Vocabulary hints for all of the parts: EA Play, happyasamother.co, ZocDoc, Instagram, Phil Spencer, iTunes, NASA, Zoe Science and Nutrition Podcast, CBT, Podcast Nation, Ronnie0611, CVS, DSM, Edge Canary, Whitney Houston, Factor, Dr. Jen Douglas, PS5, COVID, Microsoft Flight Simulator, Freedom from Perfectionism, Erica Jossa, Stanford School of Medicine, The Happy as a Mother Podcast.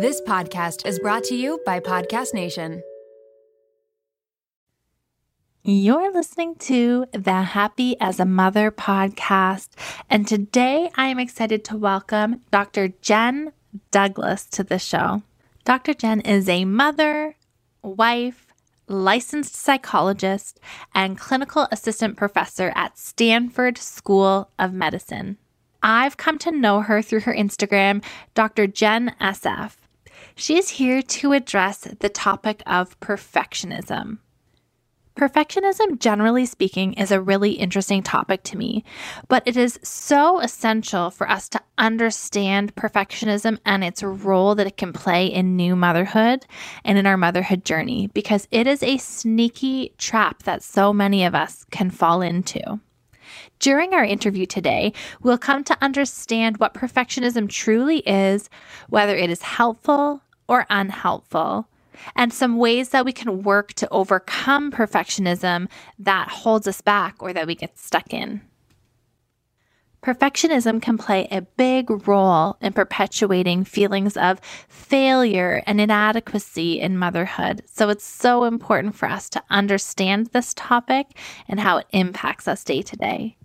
This podcast is brought to you by Podcast Nation. You're listening to the Happy as a Mother podcast, and today I am excited to welcome Dr. Jen Douglas to the show. Dr. Jen is a mother, wife, licensed psychologist, and clinical assistant professor at Stanford School of Medicine. I've come to know her through her Instagram, Dr. Jen SF. She is here to address the topic of perfectionism. Perfectionism, generally speaking, is a really interesting topic to me, but it is so essential for us to understand perfectionism and its role that it can play in new motherhood and in our motherhood journey, because it is a sneaky trap that so many of us can fall into. During our interview today, we'll come to understand what perfectionism truly is, whether it is helpful or unhelpful, and some ways that we can work to overcome perfectionism that holds us back or that we get stuck in. Perfectionism can play a big role in perpetuating feelings of failure and inadequacy in motherhood. So it's so important for us to understand this topic and how it impacts us day to day.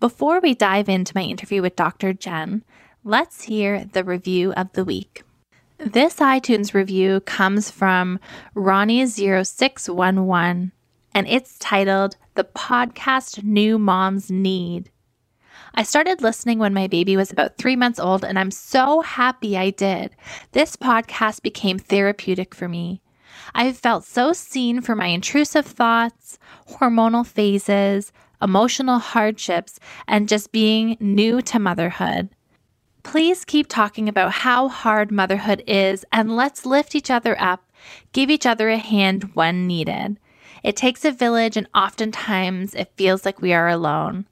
Before we dive into my interview with Dr. Jen, let's hear the review of the week. This iTunes review comes from Ronnie0611, and it's titled, The Podcast New Moms Need. I started listening when my baby was about 3 months old, and I'm so happy I did. This podcast became therapeutic for me. I've felt so seen for my intrusive thoughts, hormonal phases, emotional hardships, and just being new to motherhood. Please keep talking about how hard motherhood is, and let's lift each other up, give each other a hand when needed. It takes a village, and oftentimes it feels like we are alone.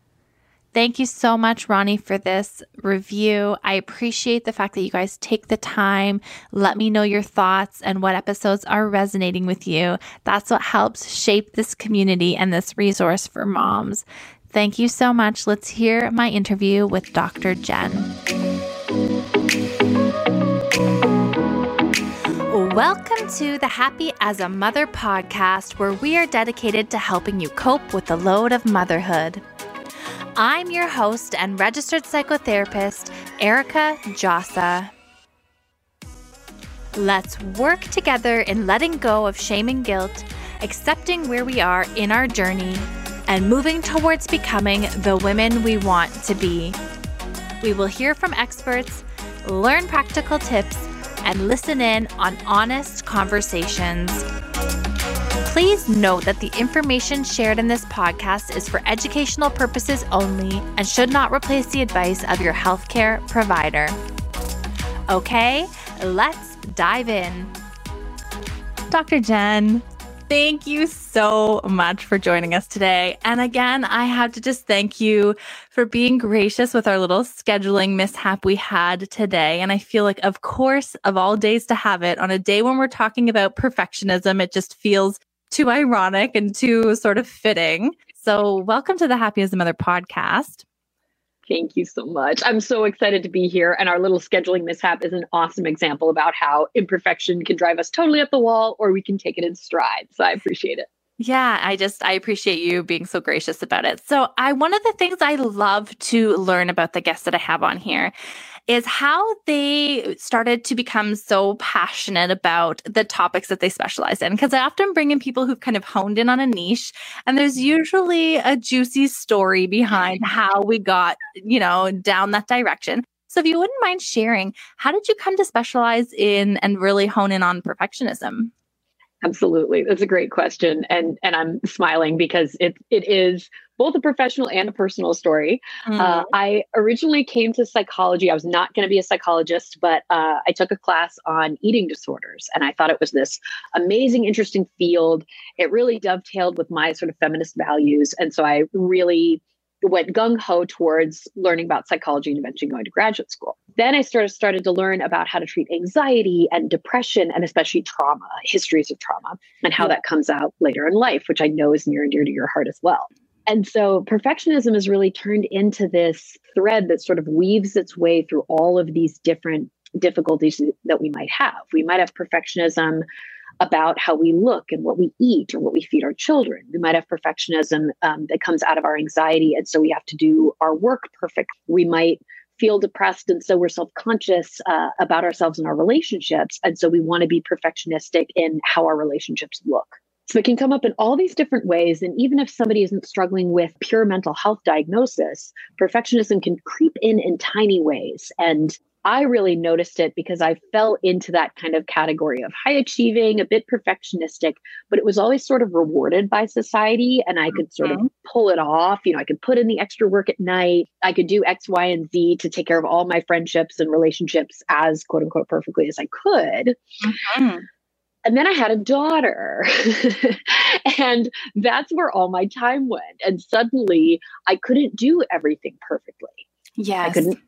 Thank you so much, Ronnie, for this review. I appreciate the fact that you guys take the time. Let me know your thoughts and what episodes are resonating with you. That's what helps shape this community and this resource for moms. Thank you so much. Let's hear my interview with Dr. Jen. Welcome to the Happy as a Mother podcast, where we are dedicated to helping you cope with the load of motherhood. I'm your host and registered psychotherapist, Erica Jossa. Let's work together in letting go of shame and guilt, accepting where we are in our journey, and moving towards becoming the women we want to be. We will hear from experts, learn practical tips, and listen in on honest conversations. Please note that the information shared in this podcast is for educational purposes only and should not replace the advice of your healthcare provider. Okay, let's dive in. Dr. Jen, thank you so much for joining us today. And again, I have to just thank you for being gracious with our little scheduling mishap we had today. And I feel like, of course, of all days to have it, on a day when we're talking about perfectionism, it just feels too ironic and too sort of fitting. So welcome to the Happy as a Mother podcast. Thank you so much. I'm so excited to be here. And our little scheduling mishap is an awesome example about how imperfection can drive us totally up the wall, or we can take it in stride. So I appreciate it. Yeah, I appreciate you being so gracious about it. So one of the things I love to learn about the guests that I have on here is how they started to become so passionate about the topics that they specialize in. Because I often bring in people who've kind of honed in on a niche, and there's usually a juicy story behind how we got, down that direction. So if you wouldn't mind sharing, how did you come to specialize in and really hone in on perfectionism? Absolutely. That's a great question. And I'm smiling because it is both a professional and a personal story. Mm-hmm. I originally came to psychology. I was not going to be a psychologist, but I took a class on eating disorders, and I thought it was this amazing, interesting field. It really dovetailed with my sort of feminist values. And so I really went gung-ho towards learning about psychology and eventually going to graduate school. Then I started to learn about how to treat anxiety and depression, and especially trauma, histories of trauma, and how that comes out later in life, which I know is near and dear to your heart as well. And so perfectionism has really turned into this thread that sort of weaves its way through all of these different difficulties that we might have. We might have perfectionism about how we look and what we eat or what we feed our children. We might have perfectionism that comes out of our anxiety, and so we have to do our work perfect. We might feel depressed, and so we're self-conscious about ourselves and our relationships, and so we want to be perfectionistic in how our relationships look. So it can come up in all these different ways, and even if somebody isn't struggling with pure mental health diagnosis, perfectionism can creep in tiny ways. And I really noticed it because I fell into that kind of category of high achieving, a bit perfectionistic, but it was always sort of rewarded by society. And I could sort of pull it off. You know, I could put in the extra work at night. I could do X, Y, and Z to take care of all my friendships and relationships as quote unquote perfectly as I could. Mm-hmm. And then I had a daughter and that's where all my time went. And suddenly I couldn't do everything perfectly. Yes. I couldn't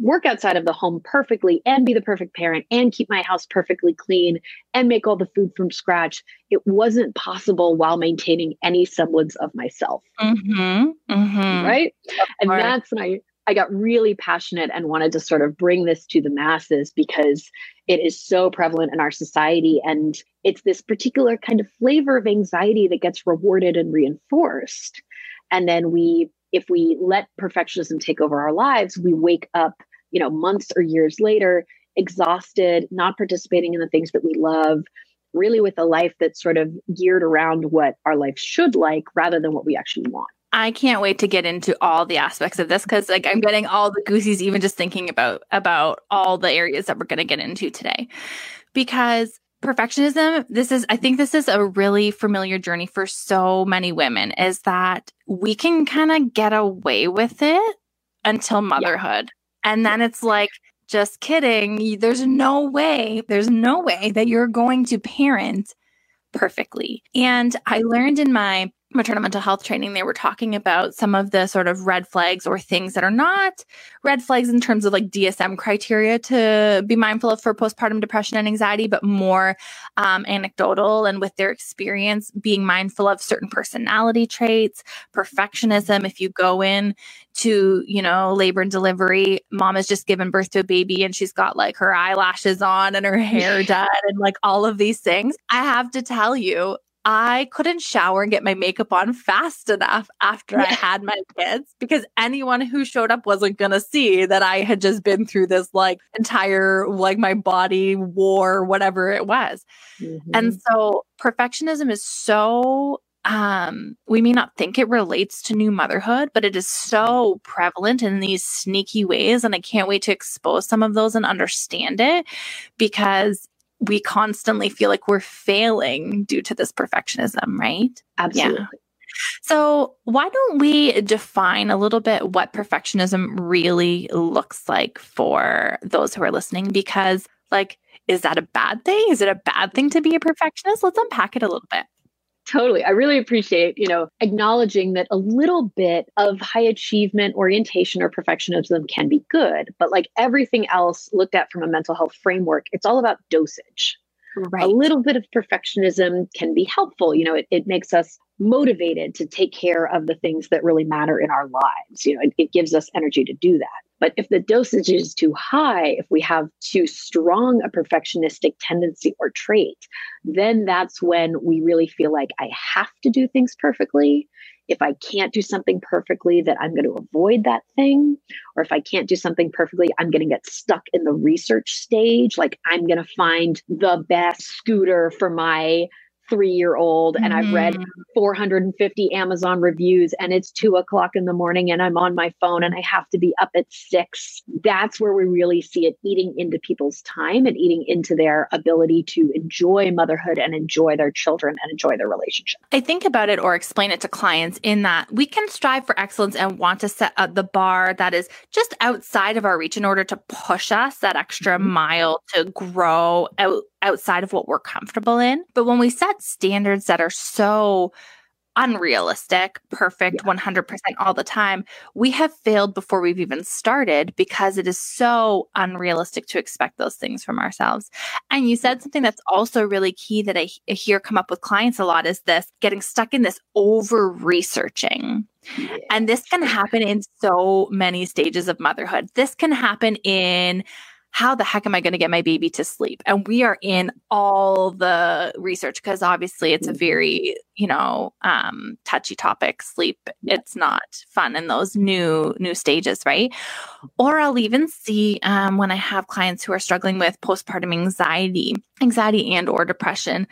work outside of the home perfectly and be the perfect parent and keep my house perfectly clean and make all the food from scratch. It wasn't possible while maintaining any semblance of myself. Mm-hmm. Mm-hmm. Right. And that's when I got really passionate and wanted to sort of bring this to the masses because it is so prevalent in our society. And it's this particular kind of flavor of anxiety that gets rewarded and reinforced. And then if we let perfectionism take over our lives, we wake up, you know, months or years later, exhausted, not participating in the things that we love, really with a life that's sort of geared around what our life should like rather than what we actually want. I can't wait to get into all the aspects of this because like I'm getting all the goosies even just thinking about all the areas that we're going to get into today. Because perfectionism, I think this is a really familiar journey for so many women, is that we can kind of get away with it until motherhood. Yeah. And then it's like, just kidding. There's no way that you're going to parent perfectly. And I learned in my maternal mental health training, they were talking about some of the sort of red flags or things that are not red flags in terms of like DSM criteria to be mindful of for postpartum depression and anxiety, but more anecdotal and with their experience, being mindful of certain personality traits, perfectionism. If you go in to, you know, labor and delivery, mom has just given birth to a baby and she's got like her eyelashes on and her hair done and like all of these things. I have to tell you, I couldn't shower and get my makeup on fast enough after I had my kids because anyone who showed up wasn't going to see that I had just been through this like entire, like my body war, whatever it was. Mm-hmm. And so perfectionism is so, we may not think it relates to new motherhood, but it is so prevalent in these sneaky ways. And I can't wait to expose some of those and understand it because we constantly feel like we're failing due to this perfectionism, right? Absolutely. Yeah. So why don't we define a little bit what perfectionism really looks like for those who are listening? Because like, is that a bad thing? Is it a bad thing to be a perfectionist? Let's unpack it a little bit. Totally. I really appreciate, you know, acknowledging that a little bit of high achievement orientation or perfectionism can be good, but like everything else looked at from a mental health framework, it's all about dosage. Right. A little bit of perfectionism can be helpful. You know, it makes us motivated to take care of the things that really matter in our lives. You know, it gives us energy to do that. But if the dosage is too high, if we have too strong a perfectionistic tendency or trait, then that's when we really feel like I have to do things perfectly. If I can't do something perfectly, that I'm going to avoid that thing. Or if I can't do something perfectly, I'm going to get stuck in the research stage. Like I'm going to find the best scooter for my 3-year-old. And I've read 450 Amazon reviews and it's 2:00 in the morning and I'm on my phone and I have to be up at 6. That's where we really see it eating into people's time and eating into their ability to enjoy motherhood and enjoy their children and enjoy their relationship. I think about it or explain it to clients in that we can strive for excellence and want to set up the bar that is just outside of our reach in order to push us that extra mile to grow outside of what we're comfortable in. But when we set standards that are so unrealistic, perfect, 100% all the time, we have failed before we've even started because it is so unrealistic to expect those things from ourselves. And you said something that's also really key that I hear come up with clients a lot is this getting stuck in this over-researching. Yeah. And this can happen in so many stages of motherhood. This can happen in how the heck am I going to get my baby to sleep? And we are in all the research because obviously it's a very, touchy topic. Sleep, it's not fun in those new stages, right? Or I'll even see when I have clients who are struggling with postpartum anxiety and or depression,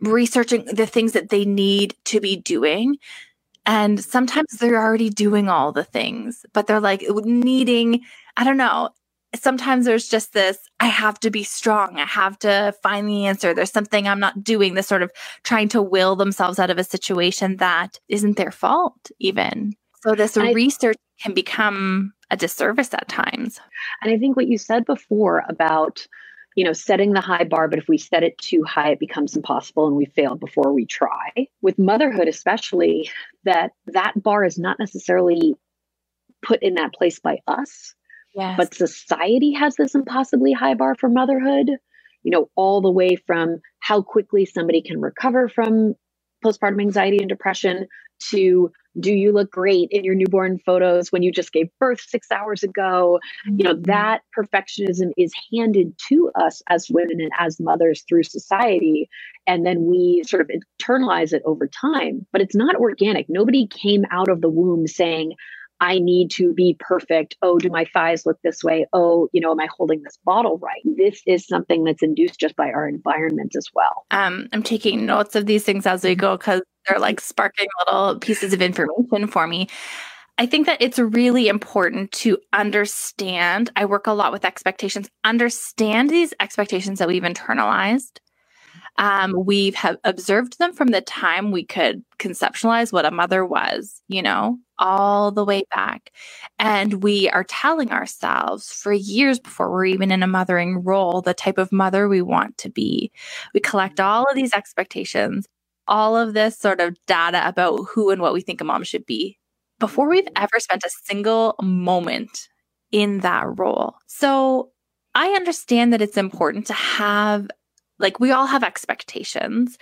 researching the things that they need to be doing. And sometimes they're already doing all the things, but they're like needing, I don't know, sometimes there's just this, I have to be strong. I have to find the answer. There's something I'm not doing, this sort of trying to will themselves out of a situation that isn't their fault even. So this research can become a disservice at times. And I think what you said before about, setting the high bar, but if we set it too high, it becomes impossible and we fail before we try. With motherhood, especially, that bar is not necessarily put in that place by us. Yes. But society has this impossibly high bar for motherhood, all the way from how quickly somebody can recover from postpartum anxiety and depression to do you look great in your newborn photos when you just gave birth 6 hours ago? Mm-hmm. That perfectionism is handed to us as women and as mothers through society. And then we sort of internalize it over time, but it's not organic. Nobody came out of the womb saying, I need to be perfect. Oh, do my thighs look this way? Oh, am I holding this bottle right? This is something that's induced just by our environment as well. I'm taking notes of these things as we go because they're like sparking little pieces of information for me. I think that it's really important to understand. I work a lot with expectations. Understand these expectations that we've internalized. We've observed them from the time we could conceptualize what a mother was, all the way back. And we are telling ourselves for years before we're even in a mothering role, the type of mother we want to be. We collect all of these expectations, all of this sort of data about who and what we think a mom should be before we've ever spent a single moment in that role. So I understand that it's important to have we all have expectations,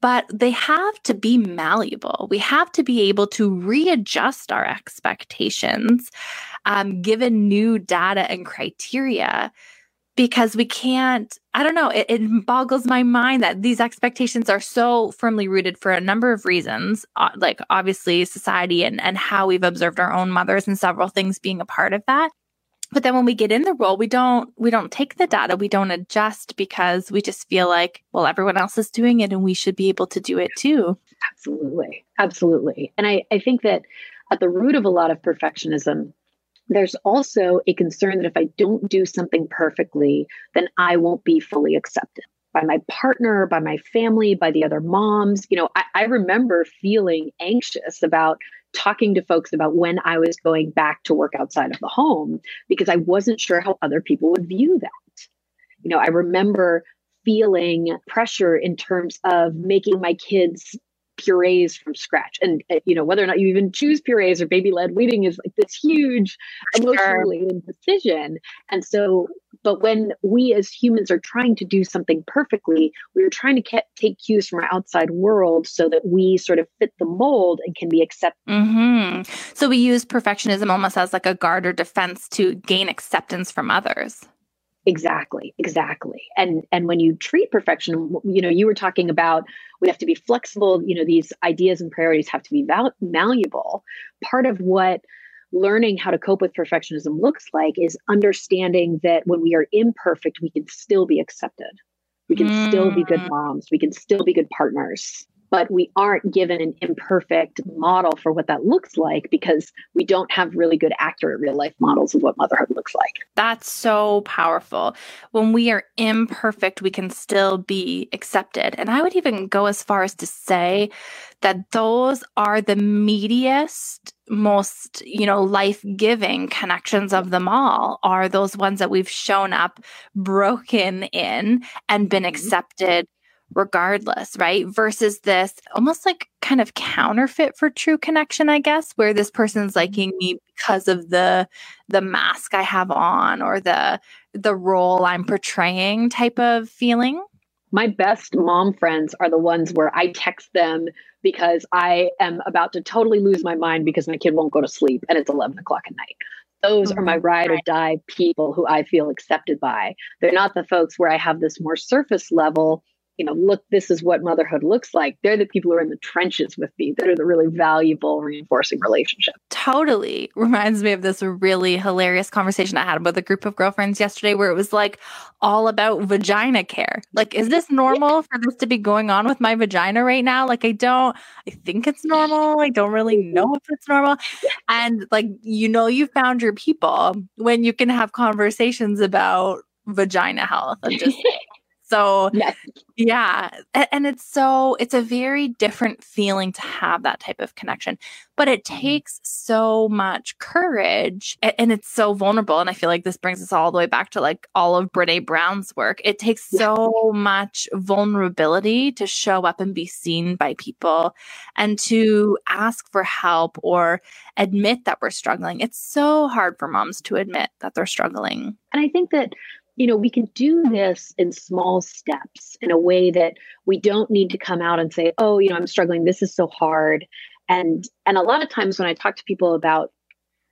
but they have to be malleable. We have to be able to readjust our expectations, given new data and criteria, because we can't, it boggles my mind that these expectations are so firmly rooted for a number of reasons, like obviously society and how we've observed our own mothers and several things being a part of that. But then when we get in the role, we don't take the data, we don't adjust because we just feel like, well, everyone else is doing it and we should be able to do it too. Absolutely. Absolutely. And I think that at the root of a lot of perfectionism, there's also a concern that if I don't do something perfectly, then I won't be fully accepted by my partner, by my family, by the other moms. I remember feeling anxious about talking to folks about when I was going back to work outside of the home because I wasn't sure how other people would view that. I remember feeling pressure in terms of making my kids purees from scratch. And, whether or not you even choose purees or baby-led weaning is like this huge emotionally decision. And so, but when we as humans are trying to do something perfectly, we're trying to take cues from our outside world so that we sort of fit the mold and can be accepted. Mm-hmm. So we use perfectionism almost as like a guard or defense to gain acceptance from others. Exactly. And when you treat perfection, you were talking about we have to be flexible, these ideas and priorities have to be malleable. Part of what learning how to cope with perfectionism looks like is understanding that when we are imperfect, we can still be accepted. We can still be good moms. We can still be good partners. But we aren't given an imperfect model for what that looks like because we don't have really good, accurate real life models of what motherhood looks like. That's so powerful. When we are imperfect, we can still be accepted. And I would even go as far as to say that those are the meatiest, most, life-giving connections of them all are those ones that we've shown up broken in and been accepted regardless, right? Versus this almost like kind of counterfeit for true connection, I guess, where this person's liking me because of the mask I have on or the role I'm portraying type of feeling. My best mom friends are the ones where I text them because I am about to totally lose my mind because my kid won't go to sleep and it's 11 o'clock at night. Those are my ride or die people who I feel accepted by. They're not the folks where I have this more surface level, you know, look, this is what motherhood looks like. They're the people who are in the trenches with me that are the really valuable reinforcing relationship. Totally reminds me of this really hilarious conversation I had with a group of girlfriends yesterday where it was like all about vagina care. Like, is this normal for this to be going on with my vagina right now? Like, I think it's normal. I don't really know if it's normal. And like, you know, you found your people when you can have conversations about vagina health. I'm just So yeah, and it's a very different feeling to have that type of connection, but it takes so much courage and it's so vulnerable. And I feel like this brings us all the way back to like all of Brene Brown's work. It takes so much vulnerability to show up and be seen by people and to ask for help or admit that we're struggling. It's so hard for moms to admit that they're struggling. And I think that, you know, we can do this in small steps in a way that we don't need to come out and say, oh, you know, I'm struggling. This is so hard. And a lot of times when I talk to people about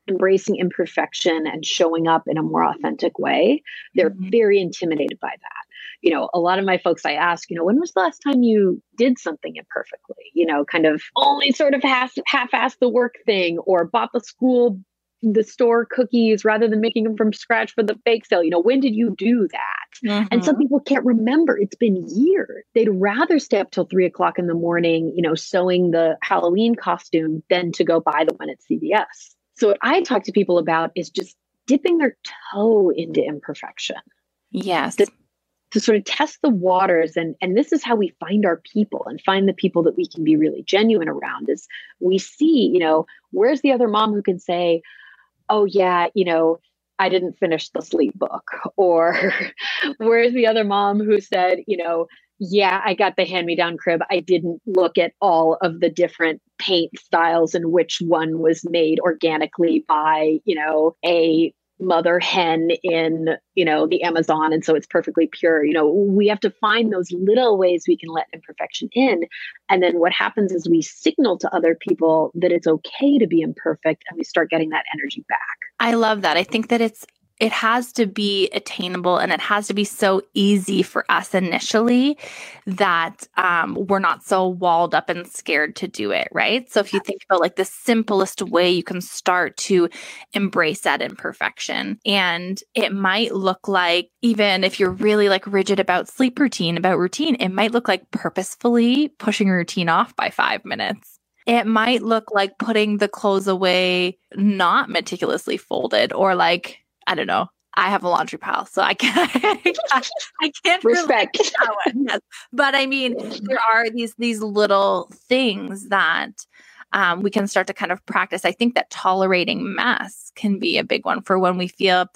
embracing imperfection and showing up in a more authentic way, they're very intimidated by that. You know, a lot of my folks, I ask, you know, when was the last time you did something imperfectly? You know, kind of only sort of half-assed the work thing or bought the store cookies rather than making them from scratch for the bake sale. You know, when did you do that? And some people can't remember. It's been years. They'd rather stay up till 3 o'clock in the morning, you know, sewing the Halloween costume than to go buy the one at CVS. So what I talk to people about is just dipping their toe into imperfection. Yes. To sort of test the waters. And this is how we find our people and find the people that we can be really genuine around is we see, you know, where's the other mom who can say, oh yeah, you know, I didn't finish the sleep book, or where's the other mom who said, you know, yeah, I got the hand-me-down crib. I didn't look at all of the different paint styles and which one was made organically by, you know, a mother hen in, you know, the Amazon. And so it's perfectly pure. You know, we have to find those little ways we can let imperfection in. And then what happens is we signal to other people that it's okay to be imperfect and we start getting that energy back. I love that. I think that it has to be attainable and it has to be so easy for us initially that we're not so walled up and scared to do it, right? So if you think about like the simplest way you can start to embrace that imperfection, and it might look like, even if you're really like rigid about sleep routine, it might look like purposefully pushing routine off by 5 minutes. It might look like putting the clothes away not meticulously folded, or like, I don't know. I have a laundry pile, so I can't respect that one. Yes. But I mean, there are these little things that we can start to kind of practice. I think that tolerating mess can be a big one for when we feel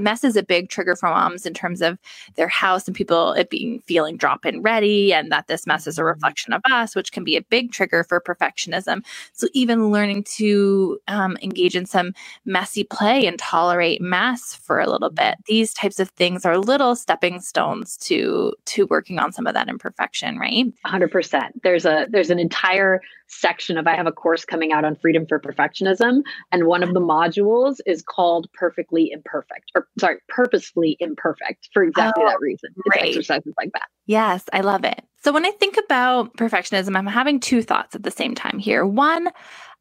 mess is a big trigger for moms in terms of their house and people it being feeling drop in ready, and that this mess is a reflection of us, which can be a big trigger for perfectionism. So even learning to engage in some messy play and tolerate mess for a little bit. These types of things are little stepping stones to working on some of that imperfection, right? 100%. There's an entire section of, I have a course coming out on Freedom from Perfectionism, and one of the modules is called Purposefully Imperfect for exactly that reason. It's exercises like that. Yes, I love it. So when I think about perfectionism, I'm having two thoughts at the same time here. One,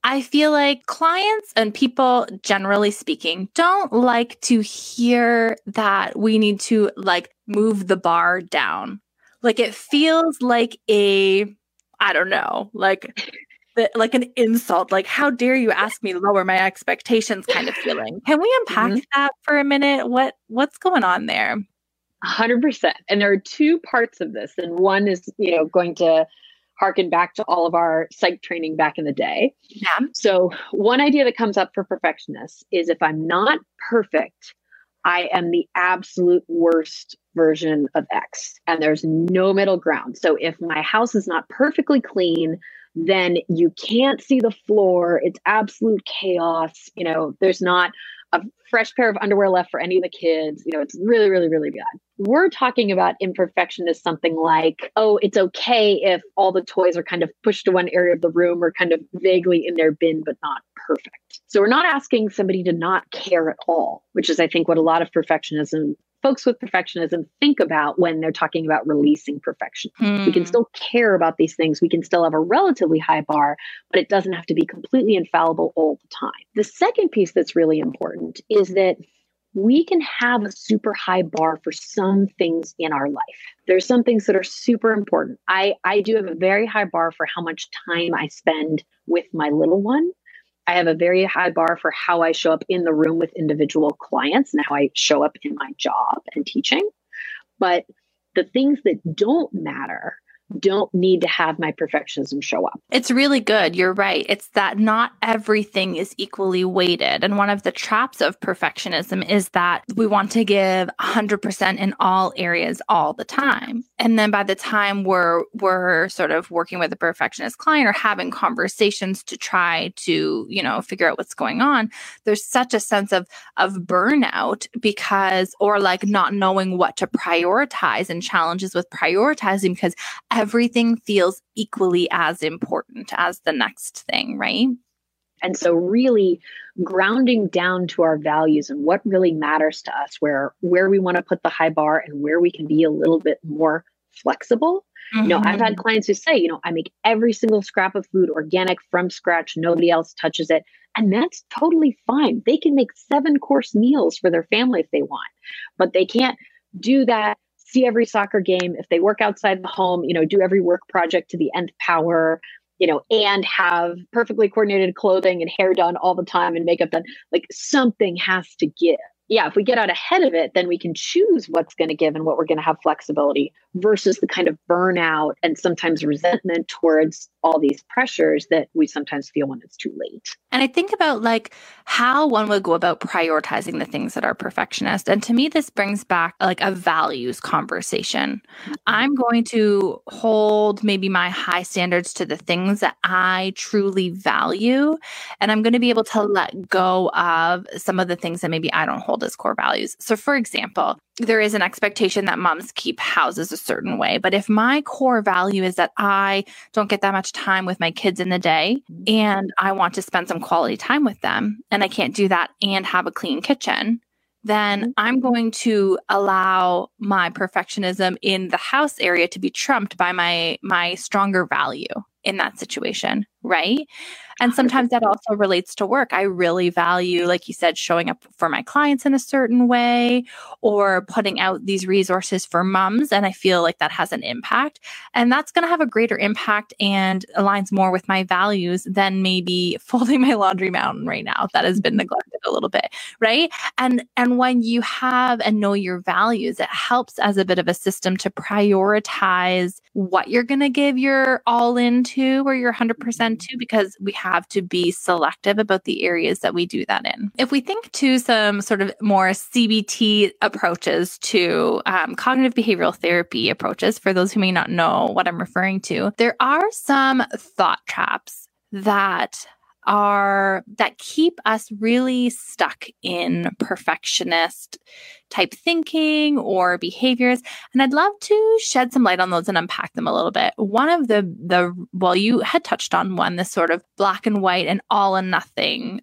I feel like clients and people, generally speaking, don't like to hear that we need to like move the bar down. Like it feels like like an insult, like, how dare you ask me to lower my expectations kind of feeling. Can we unpack that for a minute? What's going on there? 100%. And there are two parts of this. And one is, you know, going to harken back to all of our psych training back in the day. Yeah. So one idea that comes up for perfectionists is if I'm not perfect, I am the absolute worst version of X, and there's no middle ground. So if my house is not perfectly clean, then you can't see the floor. It's absolute chaos. You know, there's not a fresh pair of underwear left for any of the kids. You know, it's really, really, really bad. We're talking about imperfection as something like, oh, it's okay if all the toys are kind of pushed to one area of the room or kind of vaguely in their bin, but not perfect. So we're not asking somebody to not care at all, which is, I think, what a lot of perfectionism folks with perfectionism think about when they're talking about releasing perfection. We can still care about these things. We can still have a relatively high bar, but it doesn't have to be completely infallible all the time. The second piece that's really important is that we can have a super high bar for some things in our life. There's some things that are super important. I do have a very high bar for how much time I spend with my little one. I have a very high bar for how I show up in the room with individual clients and how I show up in my job and teaching. But the things that don't matter don't need to have my perfectionism show up. It's really good. You're right. It's that not everything is equally weighted. And one of the traps of perfectionism is that we want to give 100% in all areas all the time. And then by the time we're sort of working with a perfectionist client or having conversations to try to, you know, figure out what's going on, there's such a sense of burnout because, or like not knowing what to prioritize and challenges with prioritizing because everything feels equally as important as the next thing, right? And so really grounding down to our values and what really matters to us, where we want to put the high bar and where we can be a little bit more flexible. Mm-hmm. You know, I've had clients who say, you know, I make every single scrap of food organic from scratch. Nobody else touches it. And that's totally fine. They can make 7-course meals for their family if they want, but they can't do that, see every soccer game, if they work outside the home, you know, do every work project to the nth power, you know, and have perfectly coordinated clothing and hair done all the time and makeup done. Like something has to give. Yeah, if we get out ahead of it, then we can choose what's going to give and what we're going to have flexibility versus the kind of burnout and sometimes resentment towards all these pressures that we sometimes feel when it's too late. And I think about like how one would go about prioritizing the things that are perfectionist. And to me, this brings back like a values conversation. I'm going to hold maybe my high standards to the things that I truly value. And I'm going to be able to let go of some of the things that maybe I don't hold as core values. So for example, there is an expectation that moms keep houses a certain way. But if my core value is that I don't get that much time with my kids in the day and I want to spend some quality time with them and I can't do that and have a clean kitchen, then I'm going to allow my perfectionism in the house area to be trumped by my stronger value in that situation, right? And sometimes that also relates to work. I really value, like you said, showing up for my clients in a certain way or putting out these resources for moms. And I feel like that has an impact. And that's going to have a greater impact and aligns more with my values than maybe folding my laundry mountain right now. That has been neglected a little bit, right? And when you have and know your values, it helps as a bit of a system to prioritize what you're going to give your all into or your 100% to, because we have to be selective about the areas that we do that in. If we think to some sort of more CBT approaches to cognitive behavioral therapy approaches, for those who may not know what I'm referring to, there are some thought traps that keep us really stuck in perfectionist type thinking or behaviors. And I'd love to shed some light on those and unpack them a little bit. One of well, you had touched on one, this sort of black and white and all or nothing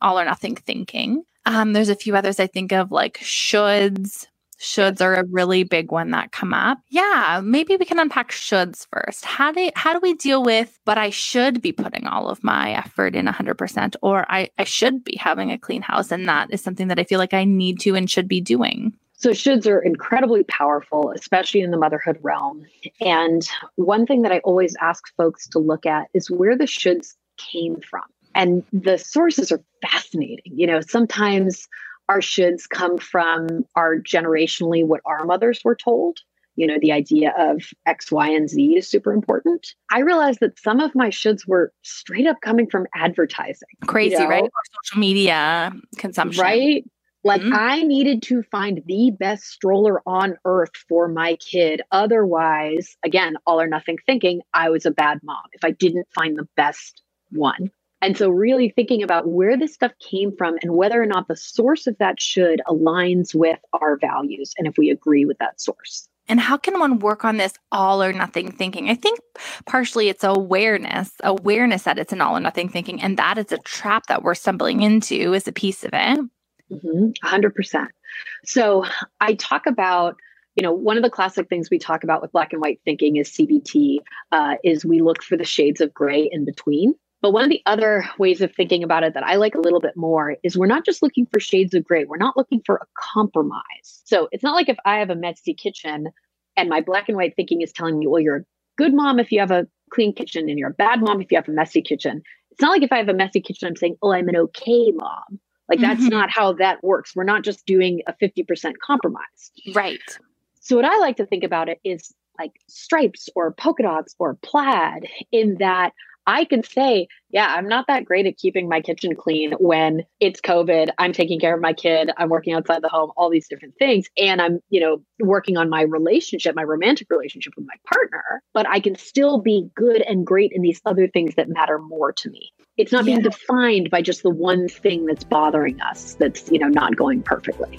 thinking. There's a few others I think of like shoulds. Shoulds are a really big one that come up. Yeah, maybe we can unpack shoulds first. How do we deal with, but I should be putting all of my effort in 100%, or I should be having a clean house, and that is something that I feel like I need to and should be doing. So shoulds are incredibly powerful, especially in the motherhood realm. And one thing that I always ask folks to look at is where the shoulds came from. And the sources are fascinating. You know, sometimes our shoulds come from our generationally what our mothers were told. You know, the idea of X, Y, and Z is super important. I realized that some of my shoulds were straight up coming from advertising. Crazy, you know? Right? Or social media consumption. Right? Like I needed to find the best stroller on earth for my kid. Otherwise, again, all or nothing thinking, I was a bad mom if I didn't find the best one. And so really thinking about where this stuff came from and whether or not the source of that should aligns with our values and if we agree with that source. And how can one work on this all or nothing thinking? I think partially it's awareness that it's an all or nothing thinking, and that it's a trap that we're stumbling into is a piece of it. 100%. So I talk about, one of the classic things we talk about with black and white thinking is CBT, is we look for the shades of gray in between. But one of the other ways of thinking about it that I like a little bit more is we're not just looking for shades of gray. We're not looking for a compromise. So it's not like if I have a messy kitchen and my black and white thinking is telling me, well, you're a good mom if you have a clean kitchen and you're a bad mom if you have a messy kitchen. It's not like if I have a messy kitchen, I'm saying, oh, I'm an okay mom. Like that's not how that works. We're not just doing a 50% compromise. Right. So what I like to think about it is like stripes or polka dots or plaid, in that I can say, yeah, I'm not that great at keeping my kitchen clean when it's COVID. I'm taking care of my kid. I'm working outside the home, all these different things. And I'm, working on my relationship, my romantic relationship with my partner, but I can still be good and great in these other things that matter more to me. It's not being defined by just the one thing that's bothering us that's, not going perfectly.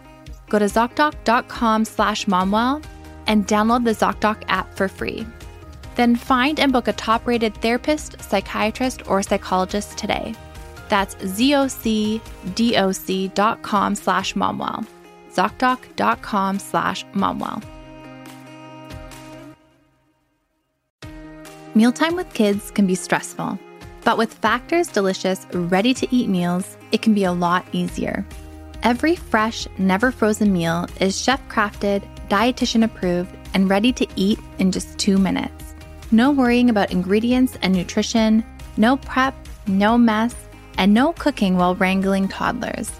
Go to ZocDoc.com/momwell and download the ZocDoc app for free. Then find and book a top-rated therapist, psychiatrist, or psychologist today. That's ZocDoc.com/momwell. ZocDoc.com/momwell. Mealtime with kids can be stressful, but with Factor's delicious, ready-to-eat meals, it can be a lot easier. Every fresh, never frozen meal is chef-crafted, dietitian approved, and ready to eat in just 2 minutes. No worrying about ingredients and nutrition, no prep, no mess, and no cooking while wrangling toddlers.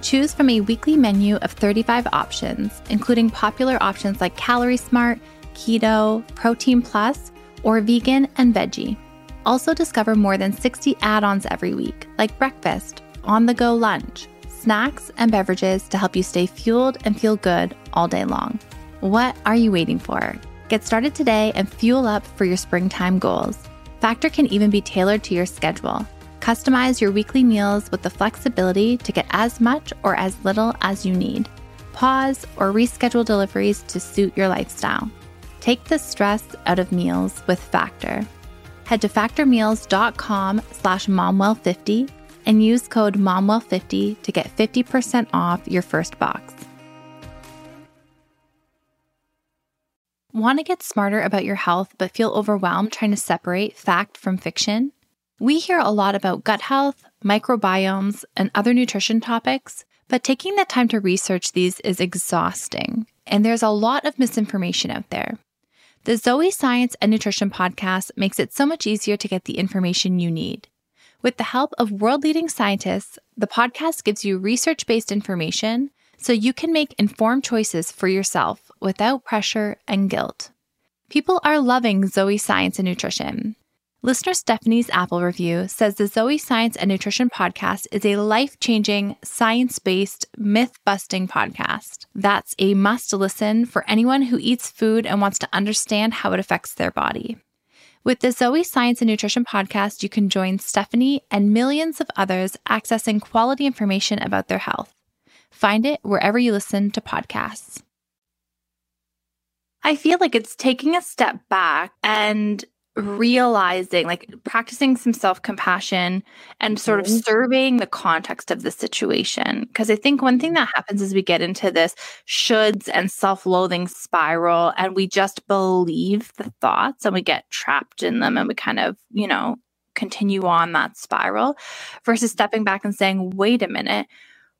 Choose from a weekly menu of 35 options, including popular options like Calorie Smart, Keto, Protein Plus, or Vegan and Veggie. Also discover more than 60 add-ons every week, like breakfast, on-the-go lunch, snacks, and beverages to help you stay fueled and feel good all day long. What are you waiting for? Get started today and fuel up for your springtime goals. Factor can even be tailored to your schedule. Customize your weekly meals with the flexibility to get as much or as little as you need. Pause or reschedule deliveries to suit your lifestyle. Take the stress out of meals with Factor. Head to factormeals.com/momwell50 and use code MOMWELL50 to get 50% off your first box. Want to get smarter about your health but feel overwhelmed trying to separate fact from fiction? We hear a lot about gut health, microbiomes, and other nutrition topics, but taking the time to research these is exhausting, and there's a lot of misinformation out there. The Zoe Science and Nutrition Podcast makes it so much easier to get the information you need. With the help of world-leading scientists, the podcast gives you research-based information so you can make informed choices for yourself without pressure and guilt. People are loving Zoe Science and Nutrition. Listener Stephanie's Apple review says the Zoe Science and Nutrition podcast is a life-changing, science-based, myth-busting podcast. That's a must-listen for anyone who eats food and wants to understand how it affects their body. With the Zoe Science and Nutrition podcast, you can join Stephanie and millions of others accessing quality information about their health. Find it wherever you listen to podcasts. I feel like it's taking a step back and realizing, like practicing some self-compassion and sort of surveying the context of the situation. Because I think one thing that happens is we get into this shoulds and self-loathing spiral, and we just believe the thoughts and we get trapped in them, and we kind of, you know, continue on that spiral, versus stepping back and saying, wait a minute,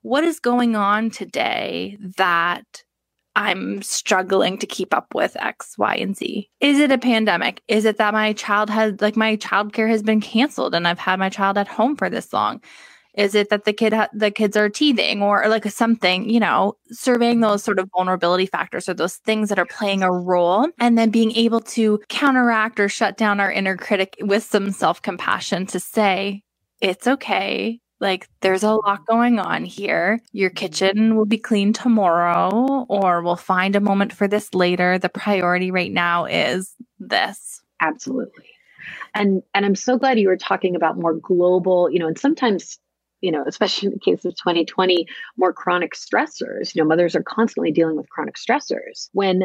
what is going on today that I'm struggling to keep up with X, Y, and Z? Is it a pandemic? Is it that my child has, like, my childcare has been canceled and I've had my child at home for this long? Is it that the kids are teething, or like something, you know, surveying those sort of vulnerability factors or those things that are playing a role, and then being able to counteract or shut down our inner critic with some self-compassion to say, it's okay. Like, there's a lot going on here. Your kitchen will be clean tomorrow, or we'll find a moment for this later. The priority right now is this. Absolutely. And I'm so glad you were talking about more global, you know, and sometimes, you know, especially in the case of 2020, more chronic stressors. You know, mothers are constantly dealing with chronic stressors. When,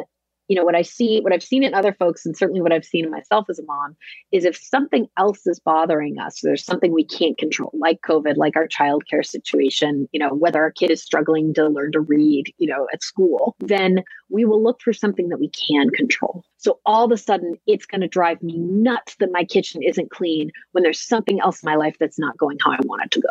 you know, what I've seen in other folks, and certainly what I've seen in myself as a mom, is if something else is bothering us, there's something we can't control, like COVID, like our childcare situation, you know, whether our kid is struggling to learn to read, you know, at school, then we will look for something that we can control. So all of a sudden, it's going to drive me nuts that my kitchen isn't clean when there's something else in my life that's not going how I want it to go.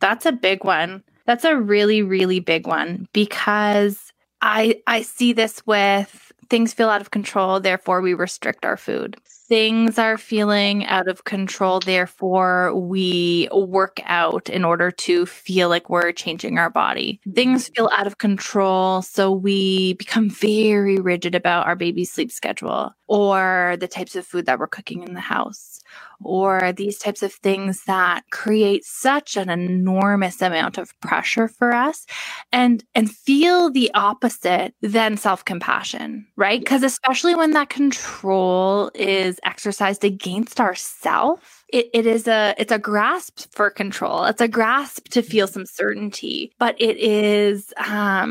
That's a big one. That's a really, really big one, because I see this with things feel out of control, therefore we restrict our food. Things are feeling out of control, therefore we work out in order to feel like we're changing our body. Things feel out of control, so we become very rigid about our baby's sleep schedule, or the types of food that we're cooking in the house, or these types of things that create such an enormous amount of pressure for us, and feel the opposite than self-compassion, right? Because especially when that control is exercised against ourselves, it's a grasp for control. It's a grasp to feel some certainty, but it is, I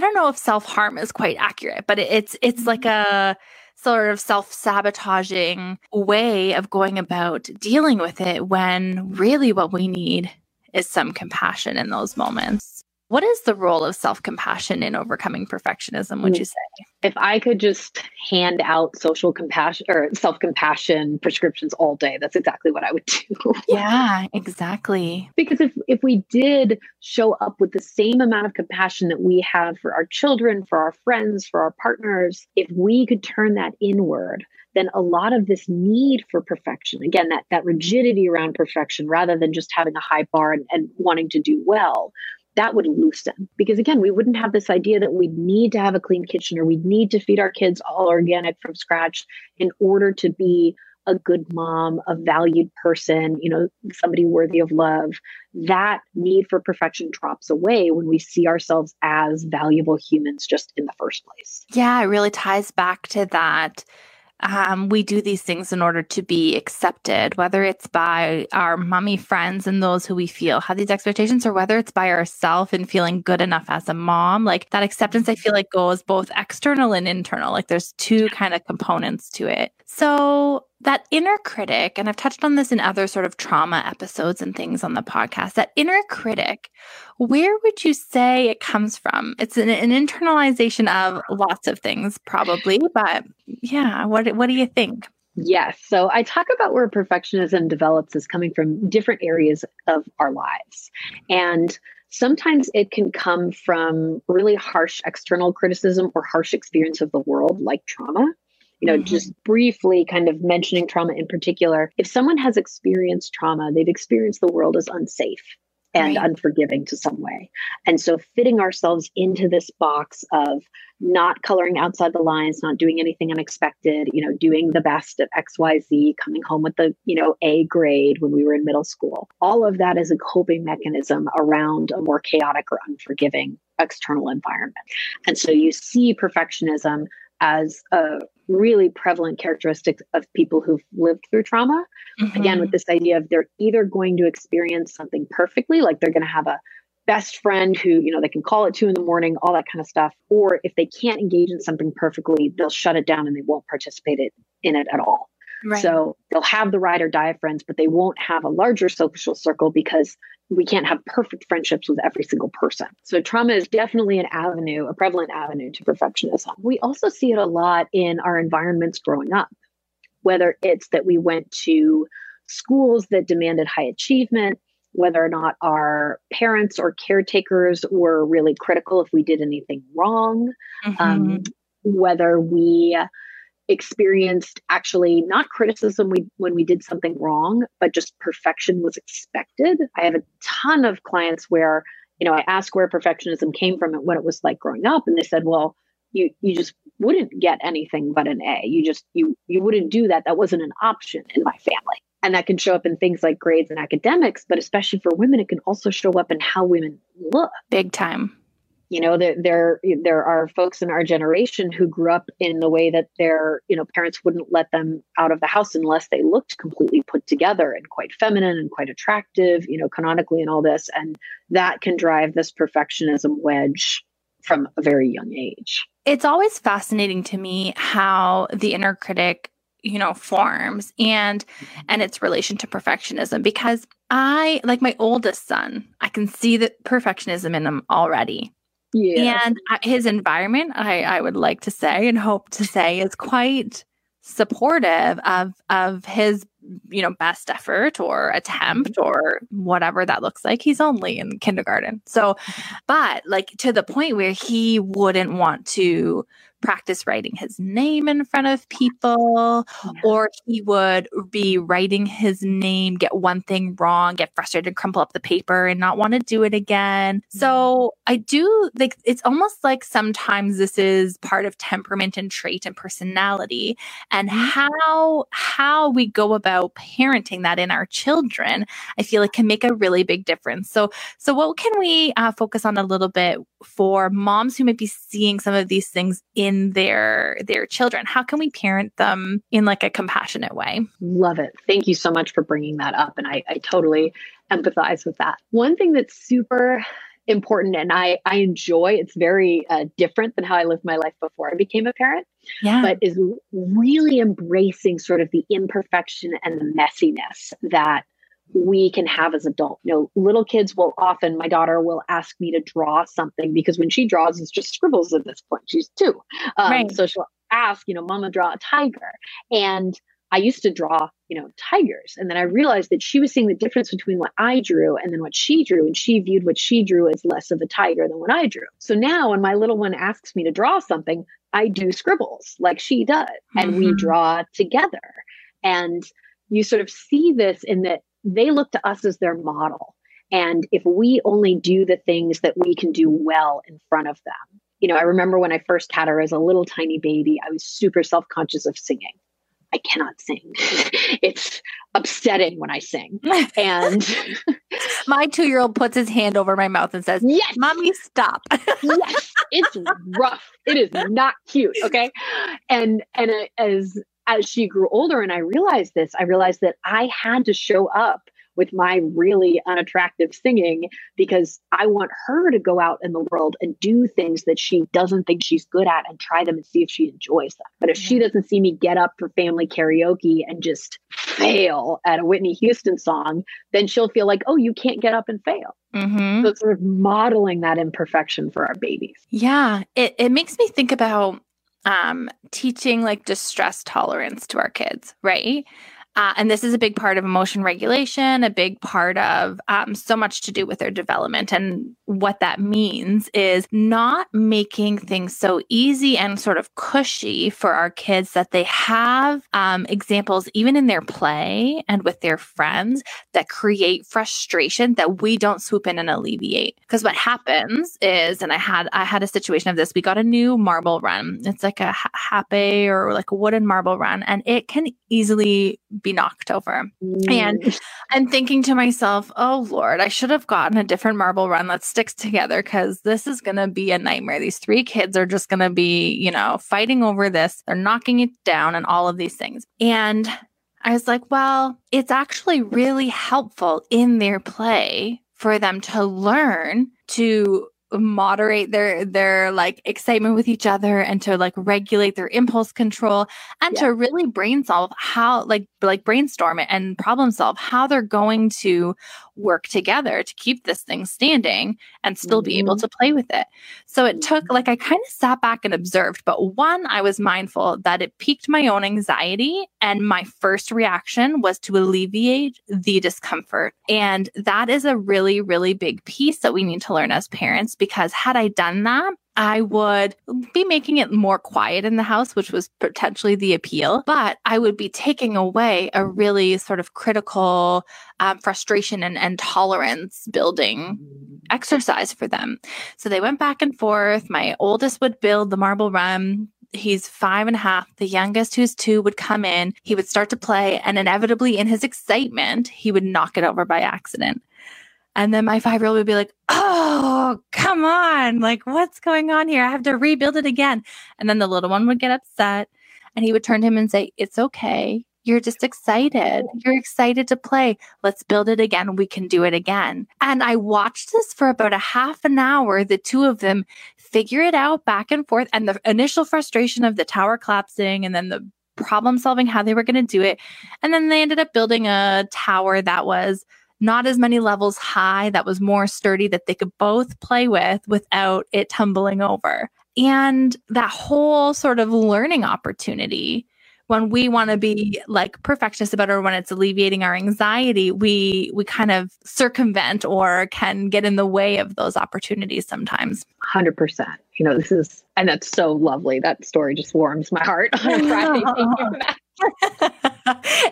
don't know if self-harm is quite accurate, but it's like a sort of self-sabotaging way of going about dealing with it, when really what we need is some compassion in those moments. What is the role of self-compassion in overcoming perfectionism, would you say? If I could just hand out social compassion or self-compassion prescriptions all day, that's exactly what I would do. Yeah, exactly. Because if we did show up with the same amount of compassion that we have for our children, for our friends, for our partners, if we could turn that inward, then a lot of this need for perfection, again, that rigidity around perfection, rather than just having a high bar and wanting to do well, that would loosen. Because again, we wouldn't have this idea that we need to have a clean kitchen, or we need to feed our kids all organic from scratch in order to be a good mom, a valued person, you know, somebody worthy of love. That need for perfection drops away when we see ourselves as valuable humans just in the first place. Yeah, it really ties back to that. We do these things in order to be accepted, whether it's by our mommy friends and those who we feel have these expectations, or whether it's by ourselves and feeling good enough as a mom. Like, that acceptance, I feel like, goes both external and internal. Like, there's two kind of components to it. So that inner critic, and I've touched on this in other sort of trauma episodes and things on the podcast, that inner critic, where would you say it comes from? It's an internalization of lots of things probably, but yeah, what do you think? Yes. So I talk about where perfectionism develops as coming from different areas of our lives. And sometimes it can come from really harsh external criticism or harsh experience of the world, like trauma. You know, just briefly kind of mentioning trauma in particular, if someone has experienced trauma, they've experienced the world as unsafe and unforgiving to some way. And so fitting ourselves into this box of not coloring outside the lines, not doing anything unexpected, you know, doing the best at X, Y, Z, coming home with the, you know, A grade when we were in middle school, all of that is a coping mechanism around a more chaotic or unforgiving external environment. And so you see perfectionism as a really prevalent characteristic of people who've lived through trauma. Mm-hmm. Again, with this idea of they're either going to experience something perfectly, like they're going to have a best friend who, you know, they can call at 2 a.m, all that kind of stuff. Or if they can't engage in something perfectly, they'll shut it down and they won't participate in it at all. Right. So they'll have the ride or die friends, but they won't have a larger social circle because we can't have perfect friendships with every single person. So trauma is definitely an avenue, a prevalent avenue to perfectionism. We also see it a lot in our environments growing up, whether it's that we went to schools that demanded high achievement, whether or not our parents or caretakers were really critical if we did anything wrong, whether we experienced actually not criticism when we did something wrong, but just perfection was expected. I have a ton of clients where, I ask where perfectionism came from and what it was like growing up. And they said, well, you just wouldn't get anything but an A. You wouldn't do that. That wasn't an option in my family. And that can show up in things like grades and academics, but especially for women, it can also show up in how women look. Big time. There are folks in our generation who grew up in the way that their, parents wouldn't let them out of the house unless they looked completely put together and quite feminine and quite attractive, canonically and all this. And that can drive this perfectionism wedge from a very young age. It's always fascinating to me how the inner critic, forms and its relation to perfectionism, because I, like my oldest son, I can see the perfectionism in him already. Yeah. And his environment, I would like to say and hope to say, is quite supportive of his, best effort or attempt or whatever that looks like. He's only in kindergarten. So, but like to the point where he wouldn't want to practice writing his name in front of people, or he would be writing his name, get one thing wrong, get frustrated, crumple up the paper and not want to do it again. So I do like, it's almost like sometimes this is part of temperament and trait and personality and how we go about parenting that in our children, I feel like can make a really big difference. So what can we focus on a little bit for moms who might be seeing some of these things in their children? How can we parent them in like a compassionate way? Love it. Thank you so much for bringing that up. And I totally empathize with that. One thing that's super important and I enjoy, it's very different than how I lived my life before I became a parent, but is really embracing sort of the imperfection and the messiness that we can have as adults. Little kids will often, my daughter will ask me to draw something because when she draws, it's just scribbles at this point. She's 2. Right. So she'll ask, Mama, draw a tiger. And I used to draw, tigers. And then I realized that she was seeing the difference between what I drew and then what she drew. And she viewed what she drew as less of a tiger than what I drew. So now when my little one asks me to draw something, I do scribbles like she does. And we draw together. And you sort of see this in that they look to us as their model. And if we only do the things that we can do well in front of them, I remember when I first had her as a little tiny baby, I was super self-conscious of singing. I cannot sing. It's upsetting when I sing. And my 2-year-old puts his hand over my mouth and says, yes, Mommy, stop. Yes, it's rough. It is not cute. Okay. And as she grew older and I realized that I had to show up with my really unattractive singing because I want her to go out in the world and do things that she doesn't think she's good at and try them and see if she enjoys them. But if she doesn't see me get up for family karaoke and just fail at a Whitney Houston song, then she'll feel like, oh, you can't get up and fail. So it's sort of modeling that imperfection for our babies. Yeah. It makes me think about teaching like distress tolerance to our kids, right? And this is a big part of emotion regulation, a big part of so much to do with their development. And what that means is not making things so easy and sort of cushy for our kids that they have examples even in their play and with their friends that create frustration that we don't swoop in and alleviate. Because what happens is, and I had a situation of this, we got a new marble run. It's like a happy or like a wooden marble run, and it can easily be knocked over. And I'm thinking to myself, oh Lord, I should have gotten a different marble run that sticks together because this is going to be a nightmare. These 3 kids are just going to be, fighting over this. They're knocking it down and all of these things. And I was like, well, it's actually really helpful in their play for them to learn to moderate their like excitement with each other and to like regulate their impulse control and to really brainstorm how like brainstorm it and problem solve how they're going to work together to keep this thing standing and still be able to play with it. So it took like, I kind of sat back and observed, but one, I was mindful that it piqued my own anxiety and my first reaction was to alleviate the discomfort. And that is a really, really big piece that we need to learn as parents, because had I done that, I would be making it more quiet in the house, which was potentially the appeal, but I would be taking away a really sort of critical frustration and tolerance building exercise for them. So they went back and forth. My oldest would build the marble run. He's 5.5. The youngest, who's 2, would come in. He would start to play, and inevitably in his excitement, he would knock it over by accident. And then my 5-year-old would be like, oh, come on. Like, what's going on here? I have to rebuild it again. And then the little one would get upset and he would turn to him and say, it's okay. You're just excited. You're excited to play. Let's build it again. We can do it again. And I watched this for about a half an hour, the two of them figure it out back and forth. And the initial frustration of the tower collapsing and then the problem solving, how they were going to do it. And then they ended up building a tower that was not as many levels high, that was more sturdy, that they could both play with without it tumbling over. And that whole sort of learning opportunity, when we want to be like perfectionist about it, or when it's alleviating our anxiety, we kind of circumvent or can get in the way of those opportunities sometimes. 100%. You know, this is, and that's so lovely. That story just warms my heart on a Friday.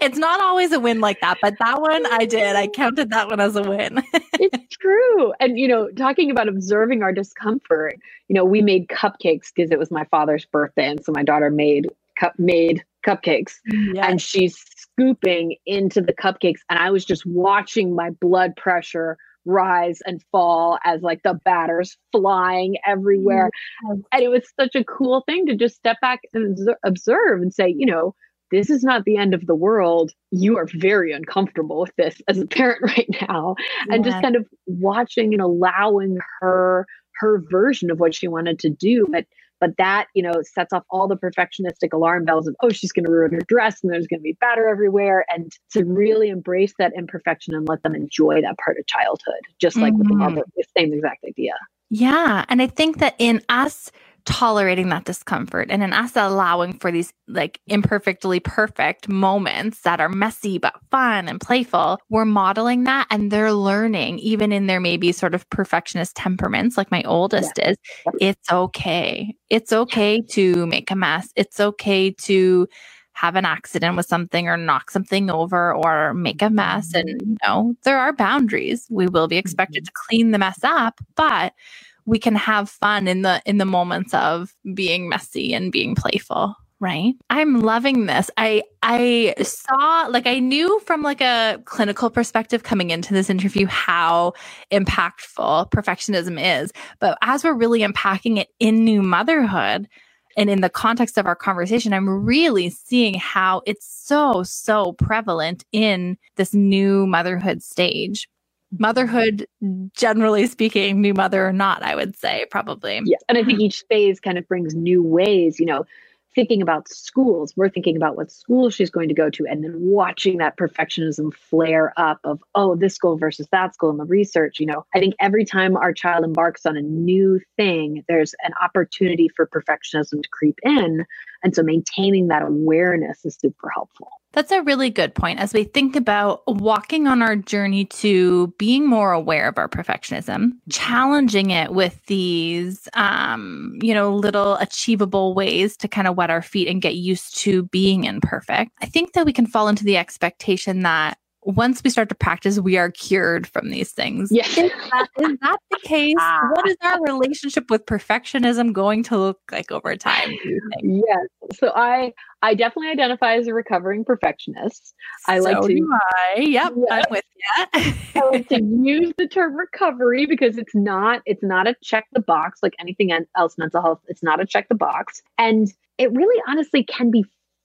It's not always a win like that, but that one I did. I counted that one as a win. It's true. And, you know, talking about observing our discomfort, you know, we made cupcakes because it was my father's birthday. And so my daughter made cupcakes and she's scooping into the cupcakes. And I was just watching my blood pressure rise and fall as like the batter's flying everywhere. And it was such a cool thing to just step back and observe and say, you know, this is not the end of the world. You are very uncomfortable with this as a parent right now. And just kind of watching and allowing her version of what she wanted to do. But that, you know, sets off all the perfectionistic alarm bells of, oh, she's going to ruin her dress and there's going to be batter everywhere. And to really embrace that imperfection and let them enjoy that part of childhood, just like with the mother, the same exact idea. Yeah. And I think that in us tolerating that discomfort and in us allowing for these like imperfectly perfect moments that are messy but fun and playful, we're modeling that and they're learning, even in their maybe sort of perfectionist temperaments, like my oldest is, it's okay. It's okay to make a mess. It's okay to have an accident with something or knock something over or make a mess. And you know, there are boundaries. We will be expected to clean the mess up, but we can have fun in the moments of being messy and being playful, right? I'm loving this. I saw, like, I knew from like a clinical perspective coming into this interview how impactful perfectionism is, but as we're really unpacking it in new motherhood and in the context of our conversation, I'm really seeing how it's so, so prevalent in this new motherhood stage. Motherhood, generally speaking, new mother or not, I would say probably. Yeah. And I think each phase kind of brings new ways, you know, thinking about schools, we're thinking about what school she's going to go to and then watching that perfectionism flare up of, oh, this school versus that school and the research, you know, I think every time our child embarks on a new thing, there's an opportunity for perfectionism to creep in. And so maintaining that awareness is super helpful. That's a really good point. As we think about walking on our journey to being more aware of our perfectionism, challenging it with these, you know, little achievable ways to kind of wet our feet and get used to being imperfect, I think that we can fall into the expectation that once we start to practice, we are cured from these things. Yeah. Is that the case? What is our relationship with perfectionism going to look like over time, do you think? Yes. So I definitely identify as a recovering perfectionist. I so like to. Do I. Yep, yes. I'm with you. I like to use the term recovery because it's not a check the box like anything else mental health. It's not a check the box, and it really honestly can be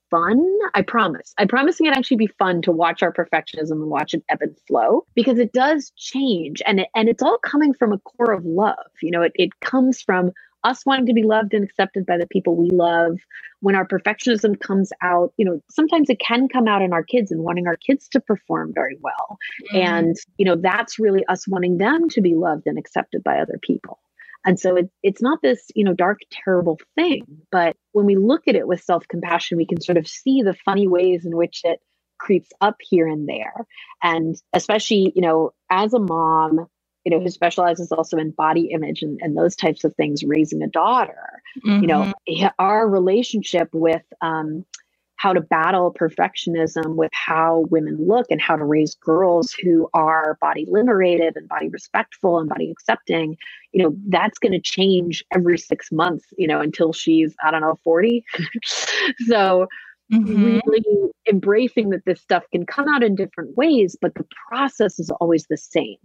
fun. I promise it can actually be fun to watch our perfectionism and watch it ebb and flow, because it does change, and it's all coming from a core of love. You know, it comes from us wanting to be loved and accepted by the people we love. When our perfectionism comes out, you know, sometimes it can come out in our kids and wanting our kids to perform very well. Mm-hmm. And, you know, that's really us wanting them to be loved and accepted by other people. And so it's not this, you know, dark, terrible thing. But when we look at it with self-compassion, we can sort of see the funny ways in which it creeps up here and there. And especially, you know, as a mom, you know, who specializes also in body image and those types of things, raising a daughter, mm-hmm. you know, our relationship with how to battle perfectionism with how women look and how to raise girls who are body liberated and body respectful and body accepting, you know, that's going to change every 6 months, you know, until she's, I don't know, 40. So mm-hmm. really embracing that this stuff can come out in different ways, but the process is always the same.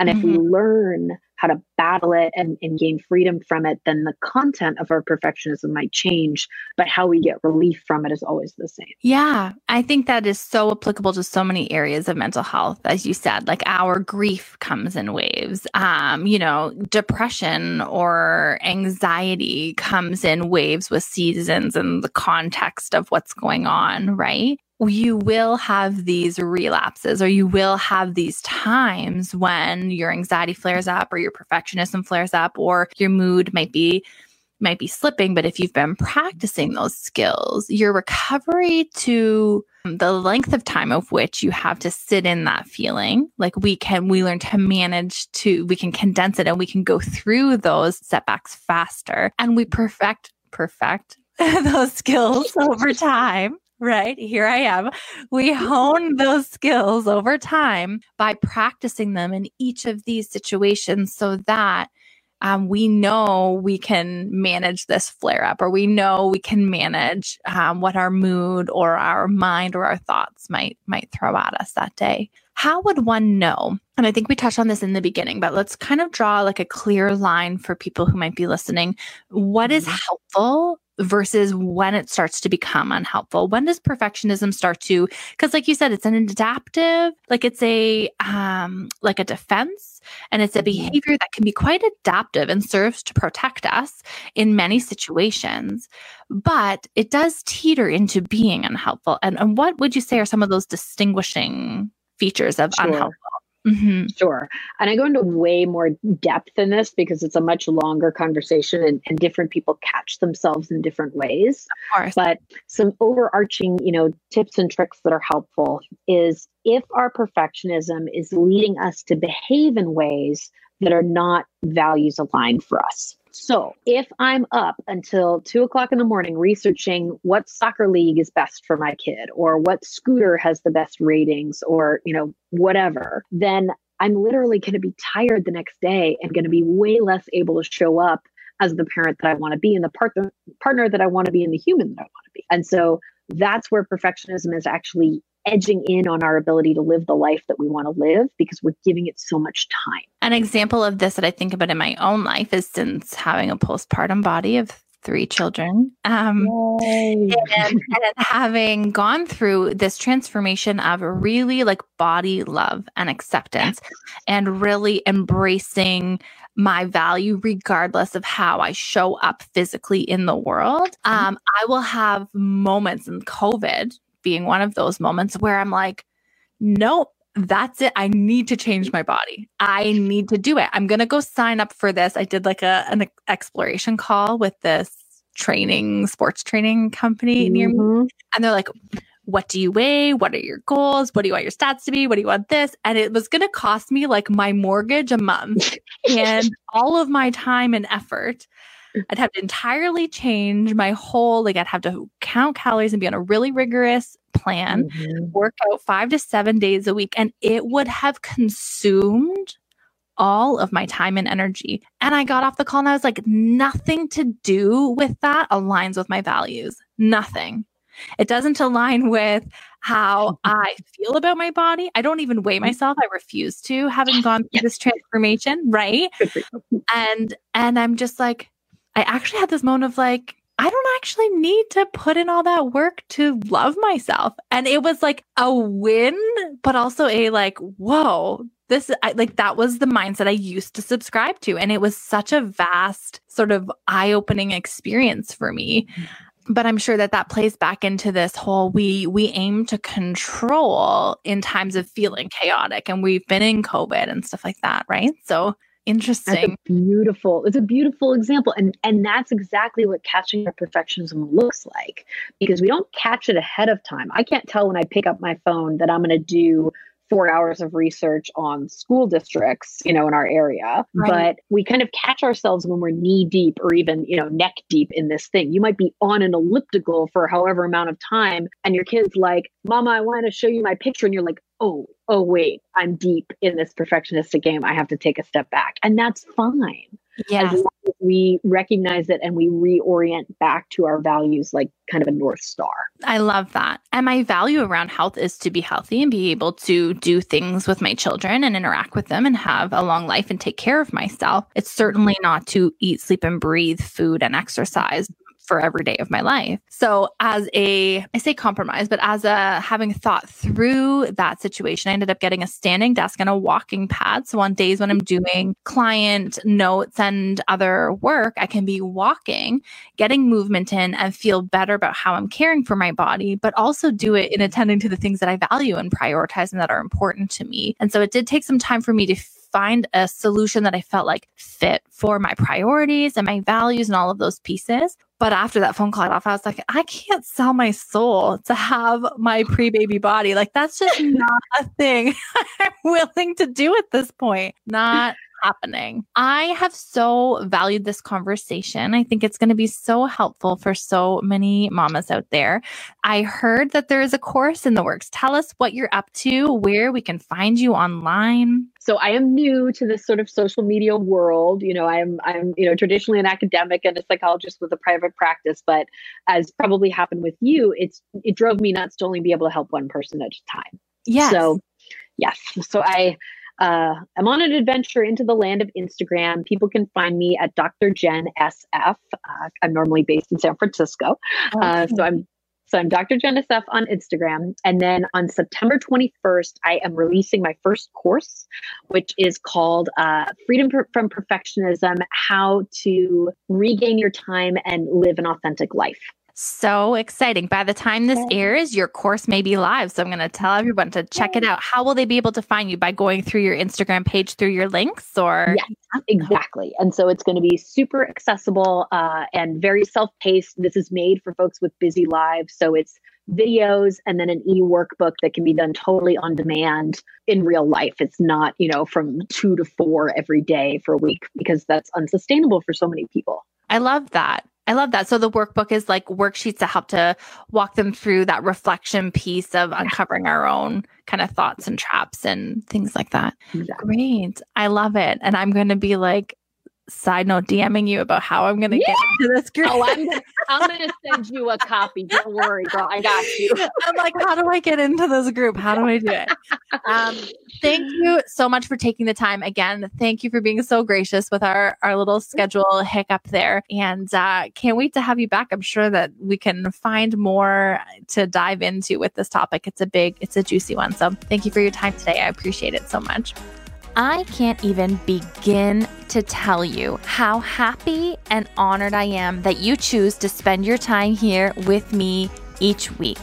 And if mm-hmm. we learn how to battle it and gain freedom from it, then the content of our perfectionism might change, but how we get relief from it is always the same. Yeah. I think that is so applicable to so many areas of mental health. As you said, like our grief comes in waves, you know, depression or anxiety comes in waves with seasons and the context of what's going on, right? You will have these relapses, or you will have these times when your anxiety flares up or your perfectionism flares up, or your mood might be slipping. But if you've been practicing those skills, your recovery to the length of time of which you have to sit in that feeling, like we can condense it, and we can go through those setbacks faster, and we perfect those skills over time. Right? Here I am. We hone those skills over time by practicing them in each of these situations, so that we know we can manage this flare up, or we know we can manage what our mood or our mind or our thoughts might throw at us that day. How would one know? And I think we touched on this in the beginning, but let's kind of draw like a clear line for people who might be listening. What is helpful versus when it starts to become unhelpful? When does perfectionism start to, because like you said, it's an adaptive, like it's a, like a defense, and it's a behavior that can be quite adaptive and serves to protect us in many situations, but it does teeter into being unhelpful. And what would you say are some of those distinguishing features of unhelpful? Mm-hmm. Sure. And I go into way more depth in this because it's a much longer conversation, and different people catch themselves in different ways. Of course. But some overarching, you know, tips and tricks that are helpful is if our perfectionism is leading us to behave in ways that are not values aligned for us. So if I'm up until 2:00 in the morning researching what soccer league is best for my kid, or what scooter has the best ratings, or, you know, whatever, then I'm literally going to be tired the next day and going to be way less able to show up as the parent that I want to be, and the partner that I want to be, and the human that I want to be. And so that's where perfectionism is actually edging in on our ability to live the life that we want to live, because we're giving it so much time. An example of this that I think about in my own life is, since having a postpartum body of 3 children, and having gone through this transformation of really like body love and acceptance, and really embracing my value regardless of how I show up physically in the world, I will have moments, in COVID being one of those moments, where I'm like, nope, that's it. I need to change my body. I need to do it. I'm going to go sign up for this. I did like an exploration call with this sports training company mm-hmm. near me. And they're like, what do you weigh? What are your goals? What do you want your stats to be? What do you want this? And it was going to cost me like my mortgage a month and all of my time and effort. I'd have to entirely change my whole, like I'd have to count calories and be on a really rigorous plan, mm-hmm. work out 5 to 7 days a week. And it would have consumed all of my time and energy. And I got off the call and I was like, nothing to do with that aligns with my values. Nothing. It doesn't align with how I feel about my body. I don't even weigh myself. I refuse to, having gone through this transformation. Right. And I'm just like, I actually had this moment of like, I don't actually need to put in all that work to love myself. And it was like a win, but also a like, whoa, that was the mindset I used to subscribe to. And it was such a vast sort of eye-opening experience for me. But I'm sure that plays back into this whole, we aim to control in times of feeling chaotic, and we've been in COVID and stuff like that. Right. So interesting. It's a beautiful example. And that's exactly what catching our perfectionism looks like, because we don't catch it ahead of time. I can't tell when I pick up my phone that I'm going to do 4 hours of research on school districts, in our area, right. But we kind of catch ourselves when we're knee deep or even, neck deep in this thing. You might be on an elliptical for however amount of time, and your kid's like, Mama, I want to show you my picture. And you're like, oh, wait, I'm deep in this perfectionistic game. I have to take a step back. And that's fine. Yes. As long as we recognize it and we reorient back to our values, like kind of a North Star. I love that. And my value around health is to be healthy and be able to do things with my children and interact with them and have a long life and take care of myself. It's certainly not to eat, sleep, and breathe food and exercise for every day of my life. So having thought through that situation, I ended up getting a standing desk and a walking pad. So on days when I'm doing client notes and other work, I can be walking, getting movement in, and feel better about how I'm caring for my body, but also do it in attending to the things that I value and prioritize and that are important to me. And so it did take some time for me to find a solution that I felt like fit for my priorities and my values and all of those pieces. But after that phone call off, I was like, I can't sell my soul to have my pre-baby body. Like, that's just not a thing I'm willing to do at this point. Not happening. I have so valued this conversation. I think it's going to be so helpful for so many mamas out there. I heard that there is a course in the works. Tell us what you're up to, where we can find you online. So I am new to this sort of social media world. I'm traditionally an academic and a psychologist with a private practice, but as probably happened with you, it drove me nuts to only be able to help one person at a time. Yes. So I'm on an adventure into the land of Instagram. People can find me at Dr. Jen SF. I'm normally based in San Francisco. Okay. So I'm Dr. Jen SF on Instagram. And then on September 21st, I am releasing my first course, which is called Freedom from Perfectionism, How to Regain Your Time and Live an Authentic Life. So exciting. By the time this airs, your course may be live. So I'm going to tell everyone to check it out. How will they be able to find you? By going through your Instagram page through your links, or? Yeah, exactly. And so it's going to be super accessible and very self-paced. This is made for folks with busy lives. So it's videos and then an e-workbook that can be done totally on demand in real life. It's not, from 2 to 4 every day for a week, because that's unsustainable for so many people. I love that. So the workbook is like worksheets to help to walk them through that reflection piece of uncovering our own kind of thoughts and traps and things like that. Exactly. Great. I love it. And I'm going to be like, side note, DMing you about how I'm going to get into this group. Oh, I'm going to send you a copy. Don't worry, girl. I got you. I'm like, how do I get into this group? How do I do it? Thank you so much for taking the time. Again, thank you for being so gracious with our little schedule hiccup there. And can't wait to have you back. I'm sure that we can find more to dive into with this topic. It's a juicy one. So thank you for your time today. I appreciate it so much. I can't even begin to tell you how happy and honored I am that you choose to spend your time here with me each week.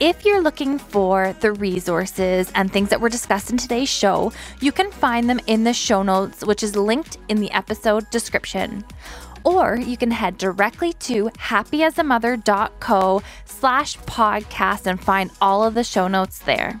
If you're looking for the resources and things that were discussed in today's show, you can find them in the show notes, which is linked in the episode description. Or you can head directly to happyasamother.co/podcast and find all of the show notes there.